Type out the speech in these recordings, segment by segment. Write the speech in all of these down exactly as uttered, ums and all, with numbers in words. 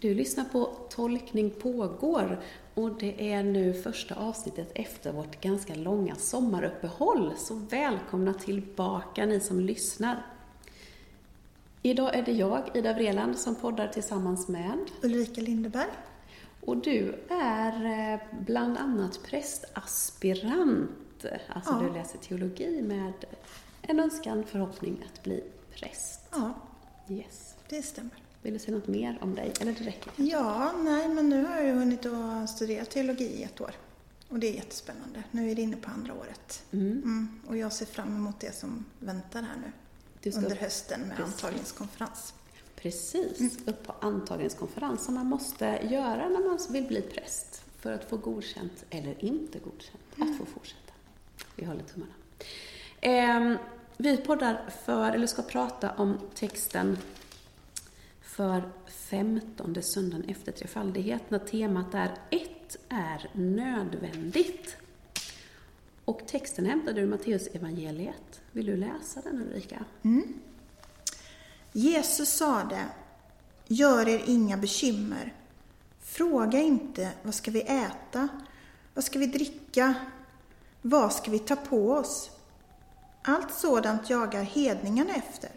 Du lyssnar på Tolkning pågår och det är nu första avsnittet efter vårt ganska långa sommaruppehåll. Så välkomna tillbaka ni som lyssnar. Idag är det jag, Ida Vreland, som poddar tillsammans med Ulrika Lindeberg. Och du är bland annat prästaspirant. Alltså ja. Du läser teologi med en önskan, förhoppning att bli präst. Ja, yes. Det stämmer. Vill du säga något mer om dig? Eller det räcker? Ja, nej, men nu har jag ju hunnit att studera teologi i ett år. Och det är jättespännande. Nu är det inne på andra året. Mm. Mm. Och jag ser fram emot det som väntar här nu. Du ska under hösten med precis. antagningskonferens. Precis, mm. upp på antagningskonferens som man måste göra när man vill bli präst. För att få godkänt eller inte godkänt. Mm. Att få fortsätta. Vi håller tummarna. Eh, vi poddar för, eller ska prata om texten för femtonde söndagen efter trefaldighet när temat är ett är nödvändigt. Och texten hämtade du ur Matteus evangeliet. Vill du läsa den, Ulrika? Mm. Jesus sade: gör er inga bekymmer. Fråga inte, vad ska vi äta? Vad ska vi dricka? Vad ska vi ta på oss? Allt sådant jagar hedningarna efter.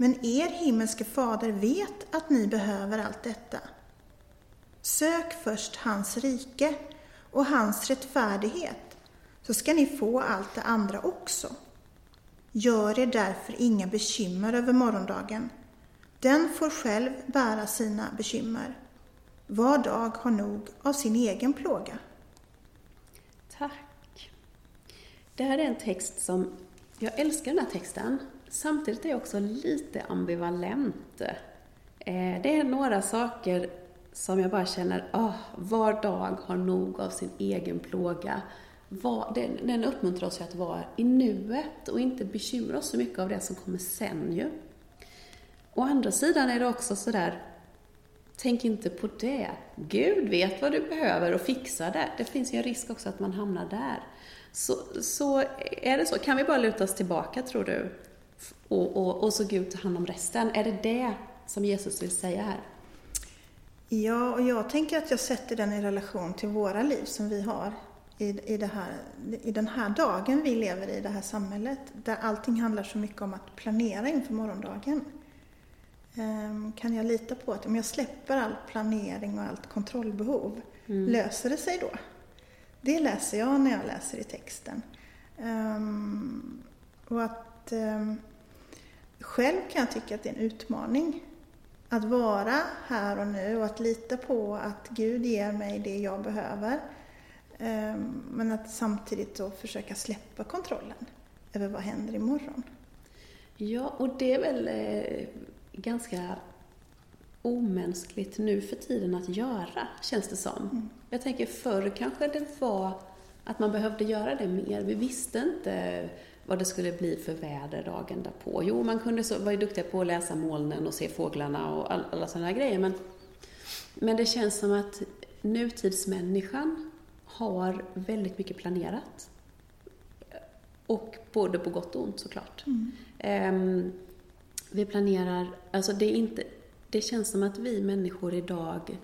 Men er himmelske fader vet att ni behöver allt detta. Sök först hans rike och hans rättfärdighet, så ska ni få allt det andra också. Gör er därför inga bekymmer över morgondagen. Den får själv bära sina bekymmer. Var dag har nog av sin egen plåga. Tack. Det här är en text som... Jag älskar den här texten. Samtidigt är jag också lite ambivalent. Eh, det är några saker som jag bara känner, oh, var dag har nog av sin egen plåga. Var, den, den uppmuntrar oss att vara i nuet och inte bekymra oss så mycket av det som kommer sen ju. Å andra sidan är det också så där, tänk inte på det. Gud vet vad du behöver och fixa det. Det finns ju en risk också att man hamnar där. Så, så är det så, kan vi bara luta oss tillbaka tror du? Och, och, och så Gud tar hand om resten. Är det det som Jesus vill säga här? Ja, och jag tänker att jag sätter den i relation till våra liv som vi har i, i, det här, i den här dagen vi lever i, det här samhället. Där allting handlar så mycket om att planera inför morgondagen. Ehm, kan jag lita på att om jag släpper all planering och allt kontrollbehov, mm. löser det sig då? Det läser jag när jag läser i texten. Ehm, och att själv kan jag tycka att det är en utmaning att vara här och nu och att lita på att Gud ger mig det jag behöver, men att samtidigt då försöka släppa kontrollen över vad händer imorgon. Ja, och det är väl ganska omänskligt nu för tiden att göra, känns det som. Mm. Jag tänker förr kanske det var att man behövde göra det mer. Vi visste inte vad det skulle bli för väder dagen därpå. Jo, man kunde så, var ju duktiga på att läsa molnen och se fåglarna och all, alla sådana grejer. Men, men det känns som att nutidsmänniskan har väldigt mycket planerat. Och både på gott och ont såklart. Mm. Ehm, vi planerar, alltså det är inte, det känns som att vi människor idag,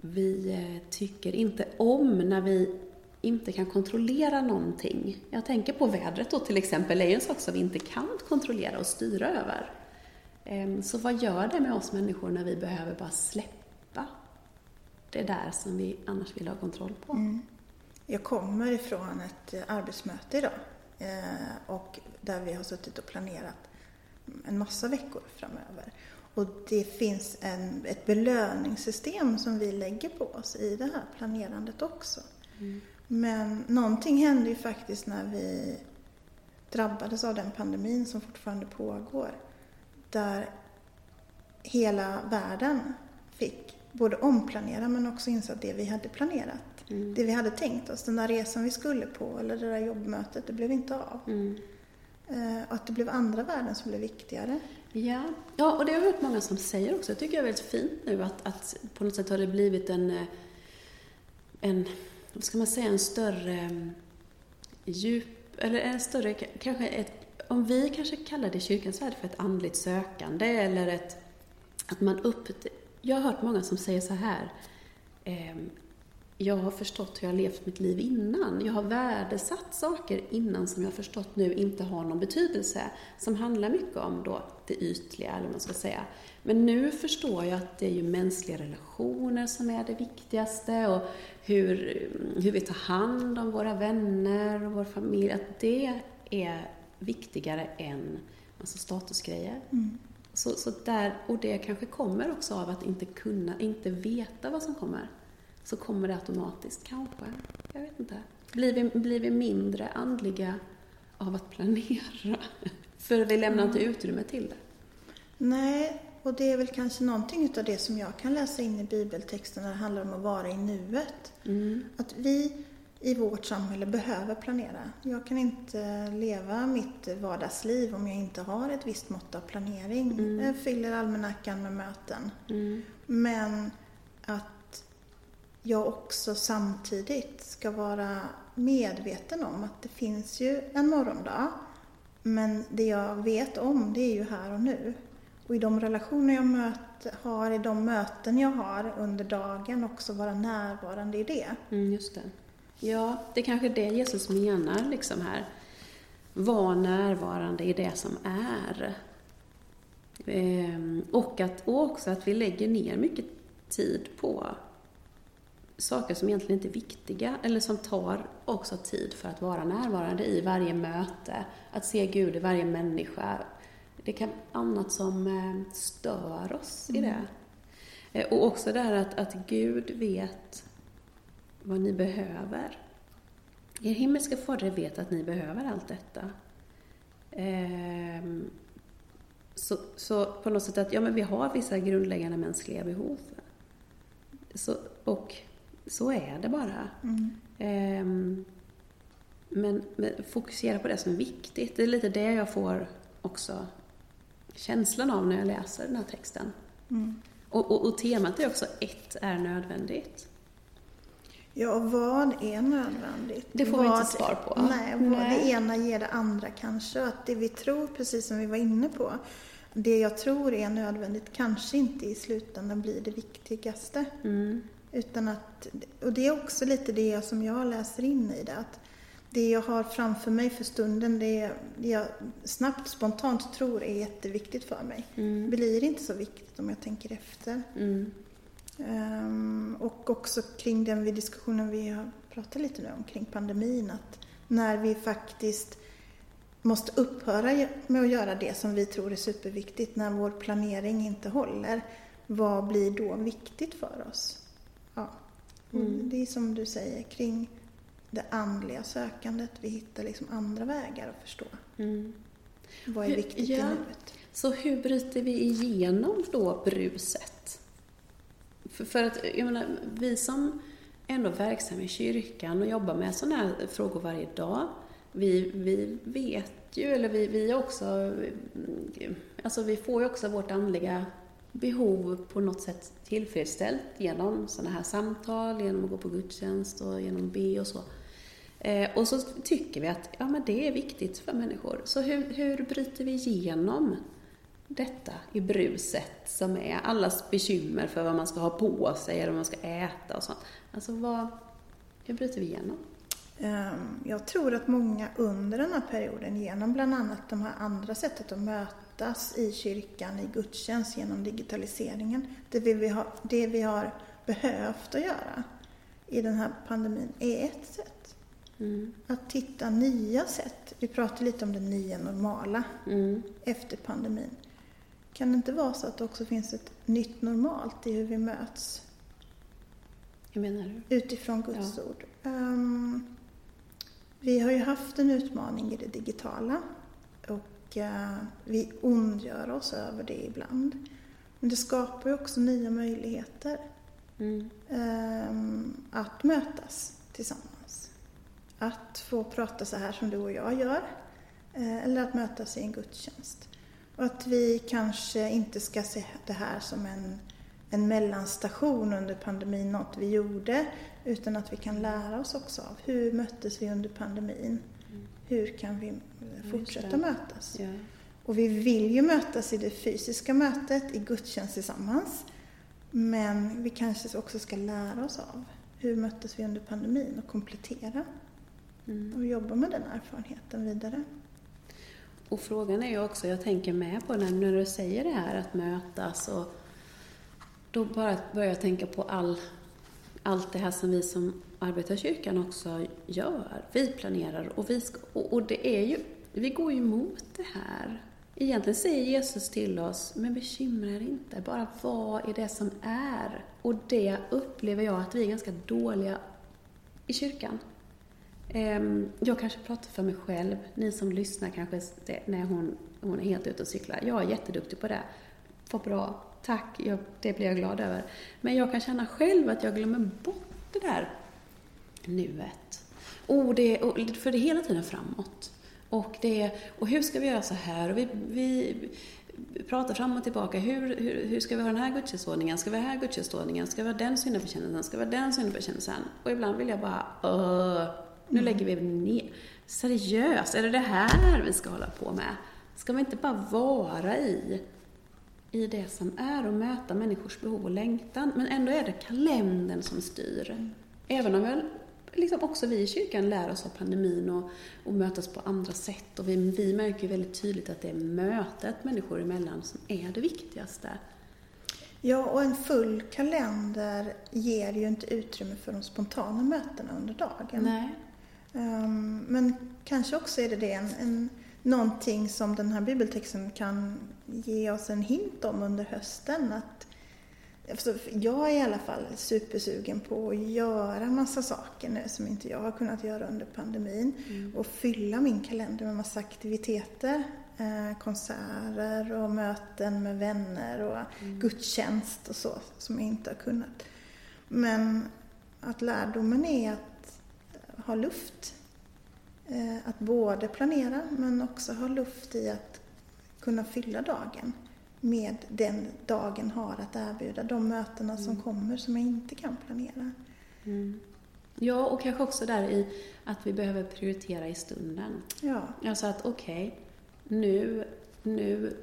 vi tycker inte om när vi inte kan kontrollera någonting. Jag tänker på vädret då till exempel. Det är en sak som vi inte kan kontrollera och styra över. Så vad gör det med oss människor när vi behöver bara släppa det där som vi annars vill ha kontroll på? Mm. Jag kommer ifrån ett arbetsmöte idag. Och där vi har suttit och planerat en massa veckor framöver. Och det finns en, ett belöningssystem som vi lägger på oss i det här planerandet också. Mm. Men någonting hände ju faktiskt när vi drabbades av den pandemin som fortfarande pågår. Där hela världen fick både omplanera men också inse att det vi hade planerat. Mm. Det vi hade tänkt oss, den där resan vi skulle på eller det där jobbmötet, det blev inte av. Mm. Och att det blev andra värden som blev viktigare. Ja, ja och det har jag hört många som säger också. Jag tycker det är väldigt fint nu att, att på något sätt har det blivit en... en Vad ska man säga, en större djup, eller en större, kanske ett, om vi kanske kallar det kyrkans värld för ett andligt sökande eller ett, att man upp, Jag har hört många som säger så här. Eh, jag har förstått hur jag levt mitt liv innan. Jag har värdesatt saker innan som jag förstått nu inte har någon betydelse. Som handlar mycket om då det ytliga, eller vad man ska säga. Men nu förstår jag att det är ju mänskliga relationer som är det viktigaste. Och hur, hur vi tar hand om våra vänner och vår familj. Att det är viktigare än alltså statusgrejer. Mm. Så, så där, och det kanske kommer också av att inte kunna, inte veta vad som kommer. Så kommer det automatiskt kanske. Jag vet inte. Blir vi, blir vi mindre andliga av att planera? För vi lämnar inte utrymme till det. Nej, och det är väl kanske någonting utav det som jag kan läsa in i bibeltexten när det handlar om att vara i nuet. Mm. Att vi i vårt samhälle behöver planera. Jag kan inte leva mitt vardagsliv om jag inte har ett visst mått av planering. Mm. Jag fyller almanackan med möten. Mm. Men att jag också samtidigt ska vara medveten om att det finns ju en morgondag. Men det jag vet om, det är ju här och nu. Och i de relationer jag möter, har, i de möten jag har under dagen, också vara närvarande i det. Mm, just det. Ja, det är kanske det Jesus menar liksom här. Var närvarande i det som är. Ehm, och, att, och också att vi lägger ner mycket tid på saker som egentligen inte är viktiga. Eller som tar också tid för att vara närvarande i varje möte. Att se Gud i varje människa. Det kan annat som stör oss i det. Ehm, och också där att, att Gud vet vad ni behöver. Er himmelska fader vet att ni behöver allt detta. Ehm, så, så på något sätt att ja, men vi har vissa grundläggande mänskliga behov. Så, och så är det bara. Mm. Ehm, men, men fokusera på det som är viktigt. Det är lite det jag får också känslan av när jag läser den här texten. Mm. Och, och, och temat är också ett är nödvändigt. Ja, och vad är nödvändigt? Det får vad, vi inte svar på. Nej, vad nej. Det ena ger det andra kanske. Att det vi tror, precis som vi var inne på, det jag tror är nödvändigt kanske inte i slutändan blir det viktigaste. Mm. Utan att, och det är också lite det som jag läser in i det. Att det jag har framför mig för stunden, det jag snabbt, spontant tror är jätteviktigt för mig. Mm. Blir inte så viktigt om jag tänker efter. Mm. Um, och också kring den vid diskussionen vi har pratat lite nu om kring pandemin, att när vi faktiskt måste upphöra med att göra det som vi tror är superviktigt, när vår planering inte håller, vad blir då viktigt för oss? Ja. Mm. Det är som du säger kring det andliga sökandet, vi hittar liksom andra vägar att förstå. Mm. Vad är viktigt hur, ja. i nuet? Så hur bryter vi igenom då bruset? För att jag menar, vi som ändå är verksamma i kyrkan och jobbar med sådana här frågor varje dag, vi, vi vet ju, eller vi, vi också, alltså vi får ju också vårt andliga behov på något sätt tillfredsställt genom sådana här samtal, genom att gå på gudstjänst och genom be och så. Eh, och så tycker vi att ja, men det är viktigt för människor. Så hur, hur bryter vi igenom detta i bruset som är allas bekymmer för vad man ska ha på sig eller vad man ska äta och sånt? Alltså vad, hur bryter vi igenom? Jag tror att många under den här perioden, genom bland annat de här andra sättet att mötas i kyrkan, i gudstjänst, genom digitaliseringen, det vi har, det vi har behövt att göra i den här pandemin är ett sätt. Mm. Att titta nya sätt. Vi pratar lite om det nya normala mm. efter pandemin. Kan det inte vara så att det också finns ett nytt normalt i hur vi möts? Hur menar du? Utifrån Guds ja. ord. Um, vi har ju haft en utmaning i det digitala. Och uh, vi ondgör oss över det ibland. Men det skapar ju också nya möjligheter. Mm. Um, att mötas tillsammans. Att få prata så här som du och jag gör. Uh, eller att mötas i en gudstjänst. Och att vi kanske inte ska se det här som en, en mellanstation under pandemin, något vi gjorde, utan att vi kan lära oss också av hur möttes vi under pandemin? Mm. Hur kan vi fortsätta mötas? Yeah. Och vi vill ju mötas i det fysiska mötet, i gudstjänst tillsammans. Men vi kanske också ska lära oss av hur möttes vi under pandemin och komplettera mm. och jobba med den erfarenheten vidare. Och frågan är ju också, jag tänker med på när, när du säger det här att mötas, och då bara börjar jag tänka på all, allt det här som vi som Arbetarkyrkan också gör. Vi planerar och, vi ska, och, och det är ju, vi går ju emot det här. Egentligen säger Jesus till oss, men bekymra er inte, bara vad är det som är. Och det upplever jag att vi är ganska dåliga i kyrkan. Jag kanske pratar för mig själv, ni som lyssnar kanske när hon, hon är helt ute och cyklar. Jag är jätteduktig på det, vad bra, tack, jag, det blir jag glad över. Men jag kan känna själv att jag glömmer bort det där nuet. Och det, för det är hela tiden framåt. Och, det, och hur ska vi göra så här? Och vi, vi pratar fram och tillbaka. Hur, hur, hur ska vi ha den här gudstjänstordningen? Ska vi ha den här gudstjänstordningen? Ska vi ha den syndaförkännelsen? Ska vi ha den syndaförkännelsen? Och ibland vill jag bara, Åh, nu mm. lägger vi ner. Seriöst, är det det här vi ska hålla på med? Ska vi inte bara vara i, i det som är och möta människors behov och längtan? Men ändå är det kalendern som styr. Mm. Även om jag... Liksom också vi i kyrkan lär oss av pandemin och, och mötas på andra sätt. Och vi, vi märker väldigt tydligt att det är mötet människor emellan som är det viktigaste. Ja, och en full kalender ger ju inte utrymme för de spontana mötena under dagen. Nej. Um, men kanske också är det, det en, en, någonting som den här bibeltexten kan ge oss en hint om under hösten. Att jag är i alla fall supersugen på att göra massa saker nu som inte jag har kunnat göra under pandemin. Mm. Och fylla min kalender med massa aktiviteter, eh, konserter och möten med vänner och mm. gudstjänst och så som jag inte har kunnat. Men att lärdomen är att ha luft, eh, att både planera men också ha luft i att kunna fylla dagen med den dagen har att erbjuda, de mötena som mm. kommer som jag inte kan planera. Mm. Ja, och kanske också där i att vi behöver prioritera i stunden. Ja. Alltså att okej, okay, nu, nu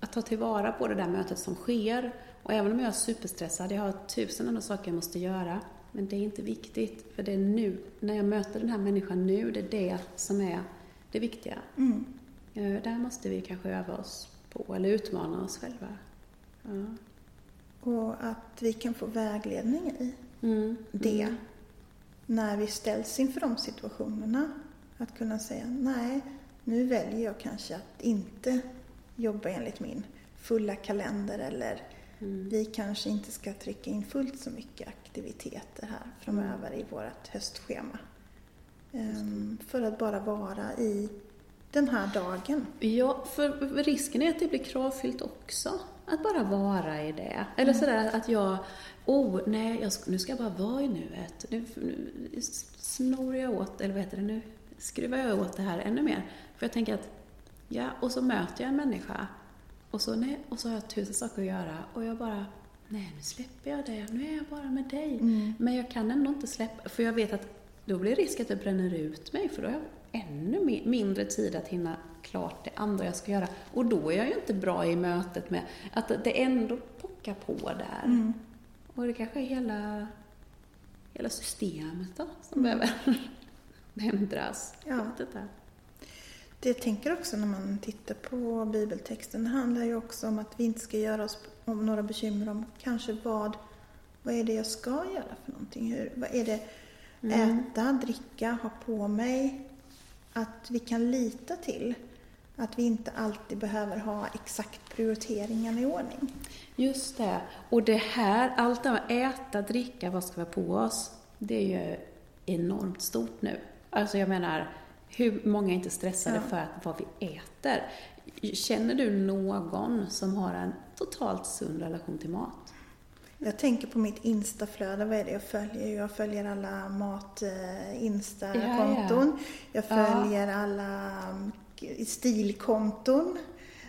att ta tillvara på det där mötet som sker, och även om jag är superstressad, jag har tusen andra saker jag måste göra, men det är inte viktigt, för det är nu, när jag möter den här människan nu, det är det som är det viktiga. Mm. Där måste vi kanske öva oss på, eller utmana oss själva. Ja. Och att vi kan få vägledning i mm. det. Mm. När vi ställs inför de situationerna. Att kunna säga, nej, nu väljer jag kanske att inte jobba enligt min fulla kalender. Eller mm. vi kanske inte ska trycka in fullt så mycket aktiviteter här framöver mm. i vårt höstschema. Um, för att bara vara i den här dagen. Ja, för risken är att det blir kravfyllt också. Att bara vara i det. Eller mm. sådär att jag, oh nej, jag, nu ska jag bara vara i nuet. Nu, nu snor jag åt, eller vad heter det nu? Skruvar jag åt det här ännu mer. För jag tänker att, ja, och så möter jag en människa. Och så, nej, och så har jag tusen saker att göra. Och jag bara, nej, nu släpper jag det. Nu är jag bara med dig. Mm. Men jag kan ändå inte släppa. För jag vet att då blir risk att jag bränner ut mig. För då har jag ännu mindre tid att hinna klart det andra jag ska göra. Och då är jag ju inte bra i mötet med att det ändå pockar på där. Mm. Och det kanske är hela, hela systemet då, som mm. behöver ändras. Ja. Det, det tänker också när man tittar på bibeltexten. Det handlar ju också om att vi inte ska göra oss om några bekymmer om kanske vad, vad är det jag ska göra för någonting. Hur, vad är det mm. äta, dricka, ha på mig. Att vi kan lita till att vi inte alltid behöver ha exakt prioriteringen i ordning. Just det. Och det här, allt det här med äta, dricka, vad ska vi ha på oss? Det är ju enormt stort nu. Alltså jag menar, hur många är inte stressade ja. för att vad vi äter? Känner du någon som har en totalt sund relation till mat? Jag tänker på mitt Instaflöde, vad är det jag följer? Jag följer alla mat-insta-konton. Jag följer ja. alla stilkonton.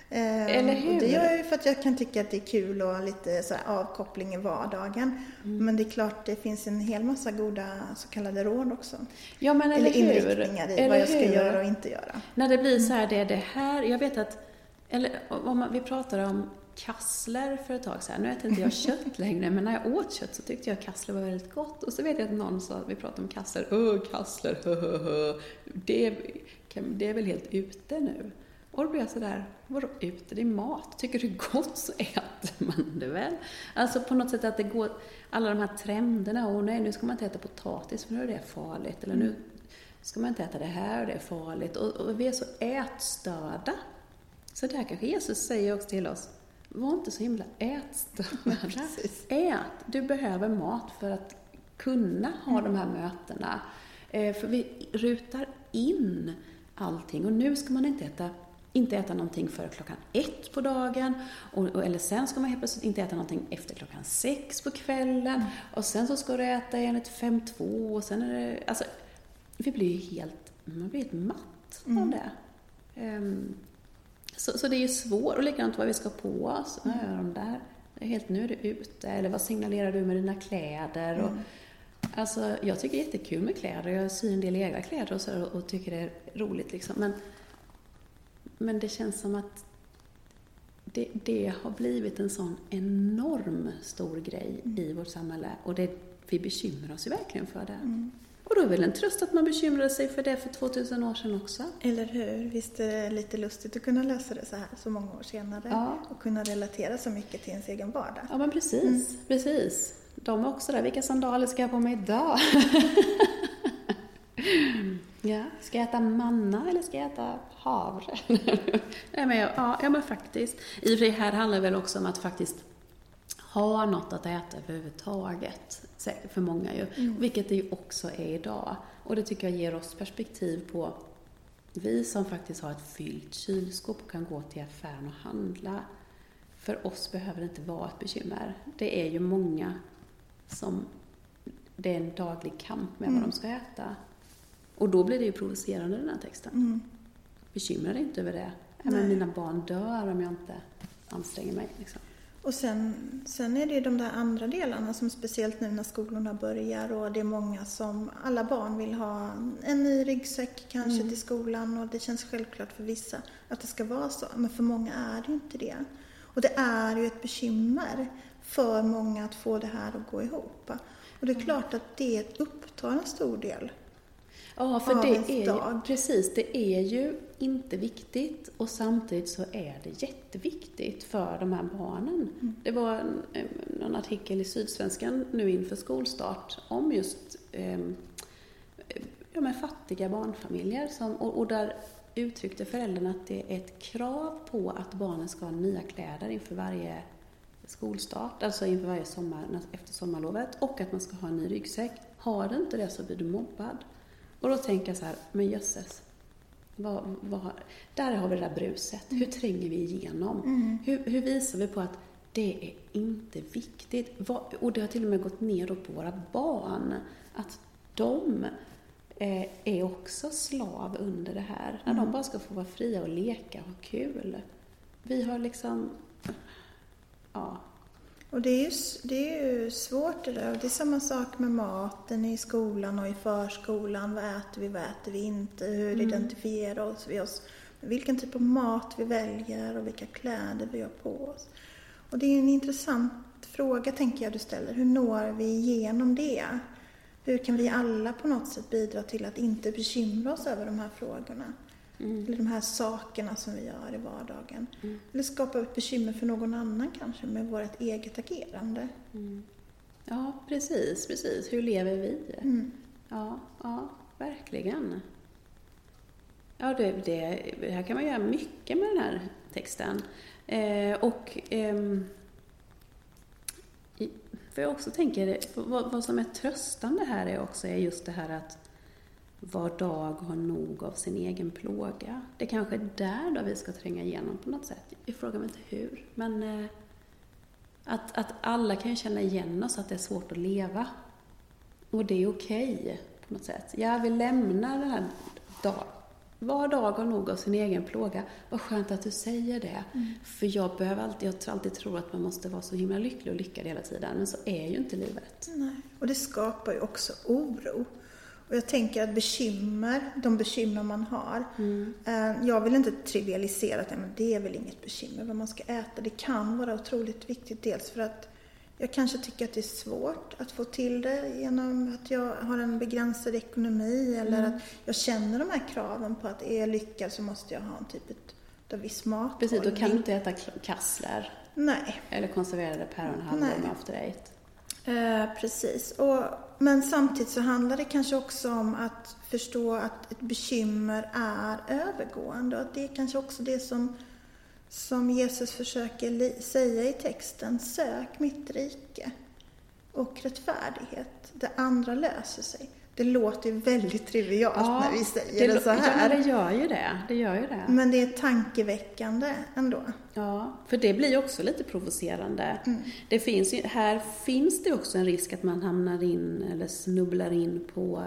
Eller hur? Och det gör jag ju för att jag kan tycka att det är kul och lite så här avkoppling i vardagen. Mm. Men det är klart, det finns en hel massa goda så kallade råd också. Ja, men eller, eller inriktningar i eller vad jag ska hur? göra och inte göra. När det blir så här, det är det här. Jag vet att Eller om man, vi pratade om kassler för ett tag så här. Nu äter inte jag kött längre, men när jag åt kött så tyckte jag kassler var väldigt gott. Och så vet jag att någon sa att vi pratade om kassler. Åh, kassler, hö, hö, hö. Det, det är väl helt ute nu. Och då blir jag sådär, vadå ute? Det är mat. Tycker du gott så äter man det väl? Alltså på något sätt att det går, alla de här trenderna. Åh nej, nu ska man inte äta potatis för nu är det farligt. Eller nu ska man inte äta det här och det är farligt. Och, och vi är så ätstörda. Så där kanske Jesus säger också till oss. Var inte så himla ätstörd. Ät. Du behöver mat för att kunna ha mm. de här mötena. Eh, för vi rutar in allting. Och nu ska man inte äta, inte äta någonting före klockan ett på dagen. Och, och, eller sen ska man helt plötsligt inte äta någonting efter klockan sex på kvällen. Mm. Och sen så ska du äta enligt fem, två. Och sen är det, alltså, vi blir ju helt, man blir helt matt mm. av det. Um, Så, så det är ju svårt, och likadant vad vi ska på oss. Mm. Vad gör de där? Helt nu är det ute. Eller vad signalerar du med dina kläder? Mm. Och, alltså, jag tycker det är jättekul med kläder. Jag syr en del egna kläder och, så, och tycker det är roligt. Liksom. Men, men det känns som att det, det har blivit en sån enorm stor grej mm. i vårt samhälle. Och det, vi bekymrar oss ju verkligen för det. Mm. Och då är väl en tröst att man bekymrade sig för det för tvåtusen år sedan också. Eller hur? Visst är det lite lustigt att kunna lösa det så här så många år senare. Ja. Och kunna relatera så mycket till ens egen vardag. Ja men precis, mm. precis. De är också där. Vilka sandaler ska jag på mig idag? ja. Ska jag äta manna eller ska jag äta havre? Nej, men, ja, ja men faktiskt. I och för sig här handlar det väl också om att faktiskt ha något att äta överhuvudtaget. För många ju. Mm. Vilket det ju också är idag. Och det tycker jag ger oss perspektiv på. Vi som faktiskt har ett fyllt kylskåp och kan gå till affären och handla. För oss behöver det inte vara ett bekymmer. Det är ju många som. Det är en daglig kamp med mm. vad de ska äta. Och då blir det ju provocerande den här texten. Mm. Bekymrar inte över det. Men mina barn dör om jag inte anstränger mig liksom. Och sen, sen är det ju de där andra delarna som speciellt nu när skolorna börjar och det är många som, alla barn vill ha en ny ryggsäck kanske mm. till skolan och det känns självklart för vissa att det ska vara så. Men för många är det ju inte det. Och det är ju ett bekymmer för många att få det här att gå ihop. Och det är klart att det upptar en stor del. Ja, för det är ju, precis, det är ju inte viktigt och samtidigt så är det jätteviktigt för de här barnen. Mm. Det var en, en artikel i Sydsvenskan nu inför skolstart om just eh, ja, med fattiga barnfamiljer som, och, och där uttryckte föräldrarna att det är ett krav på att barnen ska ha nya kläder inför varje skolstart, alltså inför varje sommar efter sommarlovet och att man ska ha en ny ryggsäck. Har du inte det så blir du mobbad. Och då tänker jag så här, men jösses, vad, vad, där har vi det där bruset. Hur tränger vi igenom? Mm. Hur, hur visar vi på att det är inte viktigt? Och det har till och med gått ner på våra barn. Att de eh, är också slav under det här. När mm. de bara ska få vara fria och leka och ha kul. Vi har liksom, ja. Och det är, ju, det är ju svårt det där. Och det är samma sak med maten i skolan och i förskolan. Vad äter vi, vad äter vi inte? Hur mm. identifierar oss vi oss? Vilken typ av mat vi väljer och vilka kläder vi har på oss. Och det är ju en intressant fråga tänker jag du ställer. Hur når vi igenom det? Hur kan vi alla på något sätt bidra till att inte bekymra oss över de här frågorna? Mm. Eller de här sakerna som vi gör i vardagen. Mm. Eller skapa ett bekymmer för någon annan kanske med vårt eget agerande. Mm. Ja, precis, precis. Hur lever vi? Mm. Ja, ja, verkligen. Ja, det, det, det här kan man göra mycket med den här texten. Eh, och eh, för jag också tänker, vad, vad som är tröstande här är också är just det här att var dag har nog av sin egen plåga. Det kanske är där då vi ska tränga igenom på något sätt. Jag frågar mig inte hur. Men eh, att, att alla kan känna igen oss att det är svårt att leva. Och det är okej okay, på något sätt. Ja, vi lämnar den här dag. Var dag har nog av sin egen plåga. Vad skönt att du säger det. Mm. För jag behöver alltid, jag tror alltid tror att man måste vara så himla lycklig och lyckad hela tiden. Men så är ju inte livet. Nej. Och det skapar ju också oro. Och jag tänker att bekymmer, de bekymmer man har. Mm. Jag vill inte trivialisera att det är väl inget bekymmer vad man ska äta. Det kan vara otroligt viktigt. Dels för att jag kanske tycker att det är svårt att få till det genom att jag har en begränsad ekonomi. Eller mm. att jag känner de här kraven på att är jag lyckad så måste jag ha en typ av viss mat. Precis, då kan du inte äta kassler. Nej. Eller konserverade päronhalvor med after eight. Eh, precis. Och, men samtidigt så handlar det kanske också om att förstå att ett bekymmer är övergående. Och att det är kanske också det som, som Jesus försöker li- säga i texten. Sök mitt rike och rättfärdighet. Det andra löser sig. Det låter ju väldigt trivialt ja, när vi säger det, det så här. Ja, det gör ju det. det gör ju det. Men det är tankeväckande ändå. Ja, för det blir också lite provocerande. Mm. Det finns ju, här finns det också en risk att man hamnar in eller snubblar in på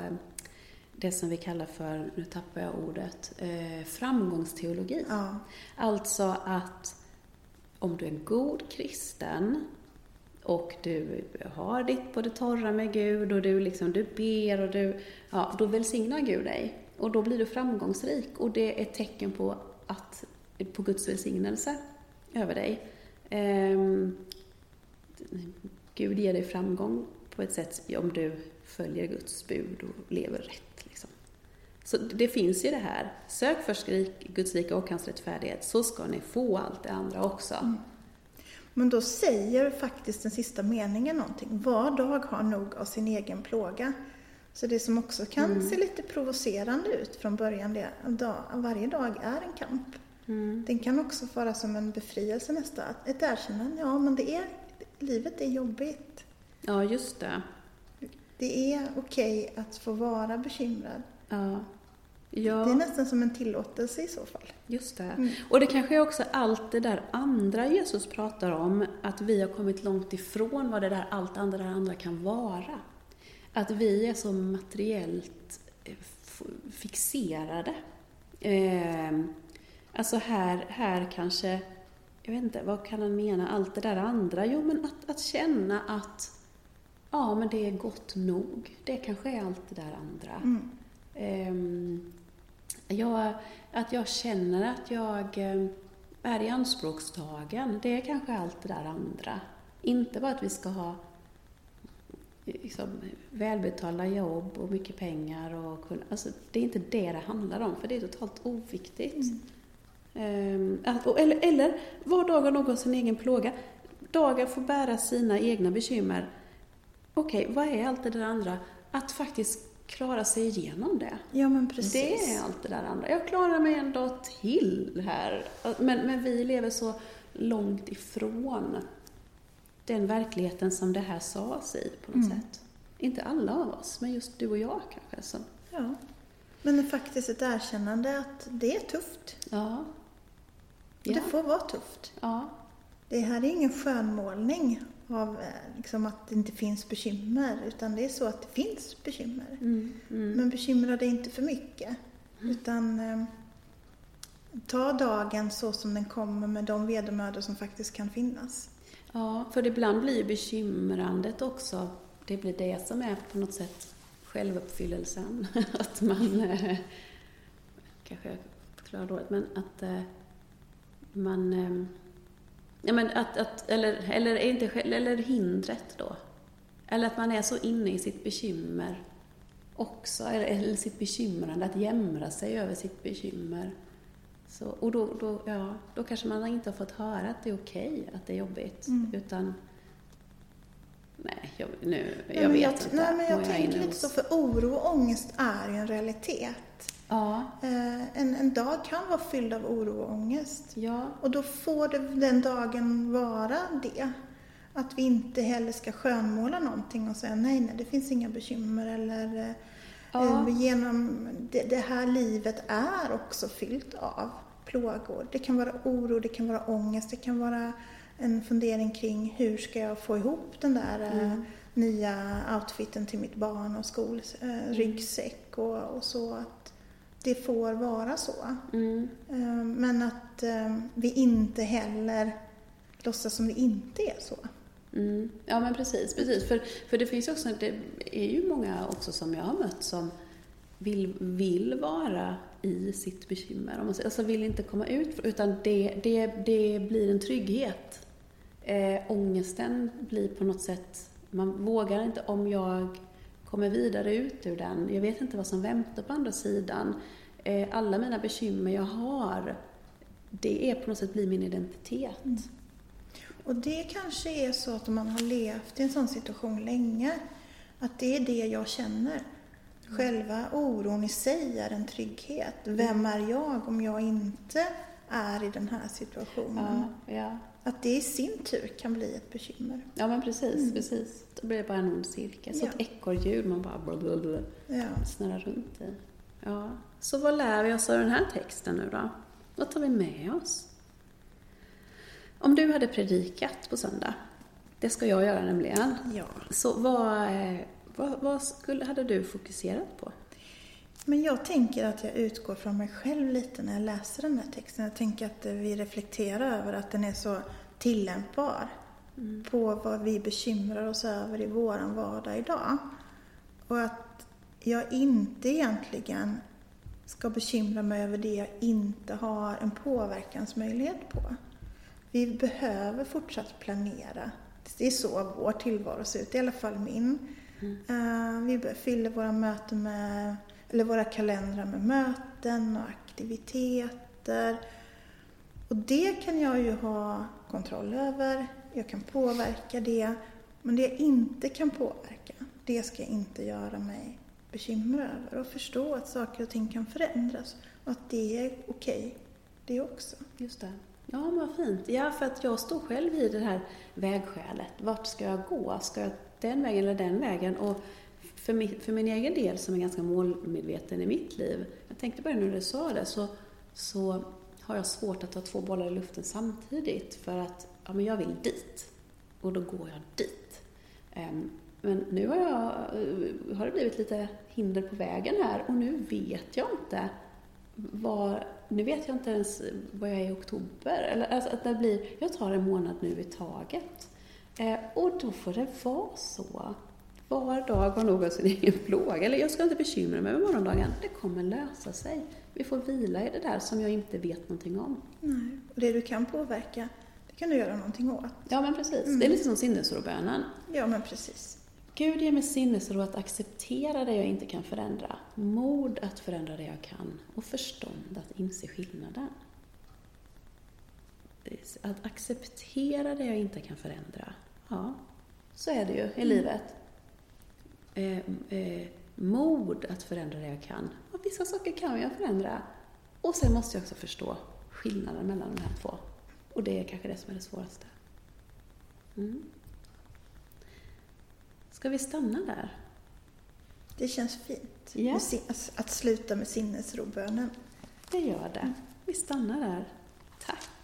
det som vi kallar för, nu tappar jag ordet, framgångsteologi. Ja. Alltså att om du är en god kristen och du har ditt på det torra med Gud och du, liksom, du ber och du, ja, då välsignar Gud dig. Och då blir du framgångsrik och det är ett tecken på, att, på Guds välsignelse över dig. Ehm, Gud ger dig framgång på ett sätt om du följer Guds bud och lever rätt. Liksom. Så det finns ju det här. Sök först Guds rika och hans rättfärdighet så ska ni få allt det andra också. Mm. Men då säger faktiskt den sista meningen någonting. Var dag har nog av sin egen plåga. Så det som också kan mm. se lite provocerande ut från början. Det, dag, varje dag är en kamp. Mm. Den kan också vara som en befrielse nästa. Ett erkännande. Ja, men det är, livet är jobbigt. Ja, just det. Det är okej att få vara bekymrad. Ja. Ja. Det är nästan som en tillåtelse i så fall. Just det. Mm. Och det kanske är också allt det där andra Jesus pratar om. Att vi har kommit långt ifrån vad det där allt andra, det där andra kan vara. Att vi är så materiellt fixerade. Eh, alltså här, här kanske, jag vet inte, vad kan han mena? Allt det där andra. Jo, men att, att känna att ja, men det är gott nog. Det kanske är allt det där andra. Mm. Um, jag, att jag känner att jag um, är i anspråkstagen, det är kanske allt det där andra. Inte bara att vi ska ha liksom, välbetalda jobb och mycket pengar och, alltså, det är inte det det handlar om, för det är totalt oviktigt. Mm. um, att, och, eller, eller var dag har någon sin egen plåga. Dagar får bära sina egna bekymmer. Okej, okay, vad är allt det där andra? Att faktiskt klara sig igenom det. Ja, men precis. Det är allt det där andra. Jag klarar mig en dag till här. Men, men vi lever så långt ifrån den verkligheten som det här sades i på något mm. sätt. Inte alla av oss, men just du och jag kanske. Så. Ja. Men det är faktiskt ett erkännande att det är tufft. Ja. ja. Det får vara tufft. Ja. Det här är ingen skönmålning av liksom, att det inte finns bekymmer, utan det är så att det finns bekymmer. Mm, mm. Men bekymra dig inte för mycket, mm. utan eh, ta dagen så som den kommer med de vedermödor som faktiskt kan finnas. Ja, för ibland blir bekymrandet också, det blir det som är på något sätt självuppfyllelsen. Att man, eh, kanske jag förklarar ordet, men att eh, man... Eh, Ja, men att, att, eller, eller, inte, eller hindret då. Eller att man är så inne i sitt bekymmer också. Eller, eller sitt bekymrande. Att jämra sig över sitt bekymmer. Så, och då, då, ja, då kanske man inte har fått höra att det är okej. Att det är jobbigt. Mm. Utan... Nej, jag, nu, jag nej, vet jag, inte. Nej, men jag, jag tänker lite hos... så. För oro och ångest är ju en realitet. Ja. En, en dag kan vara fylld av oro och ångest. Ja. Och då får det, den dagen vara det. Att vi inte heller ska skönmåla någonting och säga nej, nej det finns inga bekymmer. Eller, ja. eh, genom det, det här livet är också fyllt av plågor. Det kan vara oro, det kan vara ångest, det kan vara en fundering kring hur ska jag få ihop den där... Mm. Eh, nya outfiten till mitt barn och skolryggsäck eh, och, och så att det får vara så. Mm. Eh, men att eh, vi inte heller låtsas som det inte är så. Mm. Ja men precis, precis. För, för det finns också, det är ju många också som jag har mött som vill, vill vara i sitt bekymmer. Alltså vill inte komma ut. Utan det, det, det blir en trygghet. Eh, ångesten blir på något sätt... Man vågar inte om jag kommer vidare ut ur den. Jag vet inte vad som väntar på andra sidan. Eh, alla mina bekymmer jag har... Det är på något sätt blir min identitet. Mm. Och det kanske är så att om man har levt i en sån situation länge. Att det är det jag känner. Själva oron i sig är en trygghet. Vem är jag om jag inte är i den här situationen? Ja, ja. Att det i sin tur kan bli ett bekymmer. Ja, men precis. Mm. precis. Då blir det bara en ond cirkel. Så ja. Ett ekorrhjul man bara blablabla, ja. snurrar runt i. Ja. Så vad lär vi oss av den här texten nu då? Vad tar vi med oss? Om du hade predikat på söndag. Det ska jag göra nämligen. Ja. Så vad... Vad, vad skulle, hade du fokuserat på? Men jag tänker att jag utgår från mig själv lite när jag läser den här texten. Jag tänker att vi reflekterar över att den är så tillämpbar mm. på vad vi bekymrar oss över i våran vardag idag. Och att jag inte egentligen ska bekymra mig över det jag inte har en påverkansmöjlighet på. Vi behöver fortsatt planera. Det är så vår tillvaro ser ut, i alla fall min. Mm. Vi fyller våra möten med, eller våra kalendrar med möten och aktiviteter. Och det kan jag ju ha kontroll över. Jag kan påverka det. Men det jag inte kan påverka, det ska jag inte göra mig bekymrad över. Och förstå att saker och ting kan förändras. Och att det är okej, det också. Just det. Ja, men vad fint. Ja, för att jag står själv i det här vägskälet. Vart ska jag gå? Ska jag den vägen eller den vägen? Och för min, för min egen del som är ganska målmedveten i mitt liv, jag tänkte bara när du sa det, så, så har jag svårt att ha två bollar i luften samtidigt, för att ja, men jag vill dit och då går jag dit. Um, men nu har, jag, har det blivit lite hinder på vägen här, och nu vet jag inte vad, nu vet jag inte ens vad jag är i oktober, eller alltså att det blir, jag tar en månad nu i taget. Eh, och då får det vara så. Var dag har någon sin egen plåga. Eller jag ska inte bekymra mig med morgondagen. Det kommer lösa sig. Vi får vila i det där som jag inte vet någonting om. Nej. Och det du kan påverka, det kan du göra någonting åt. Ja, men precis. Mm. Det är lite som sinnesrobönen. Ja, men precis. Gud ger mig sinnesro att acceptera det jag inte kan förändra. Mod att förändra det jag kan. Och förstånd att inse skillnaden. Att acceptera det jag inte kan förändra. Ja, så är det ju i livet. Eh, eh, mod att förändra det jag kan. Och vissa saker kan jag förändra. Och sen måste jag också förstå skillnaden mellan de här två. Och det är kanske det som är det svåraste. Mm. Ska vi stanna där? Det känns fint. Yeah. Att sluta med sinnesrobönen. Det gör det. Vi stannar där. Tack.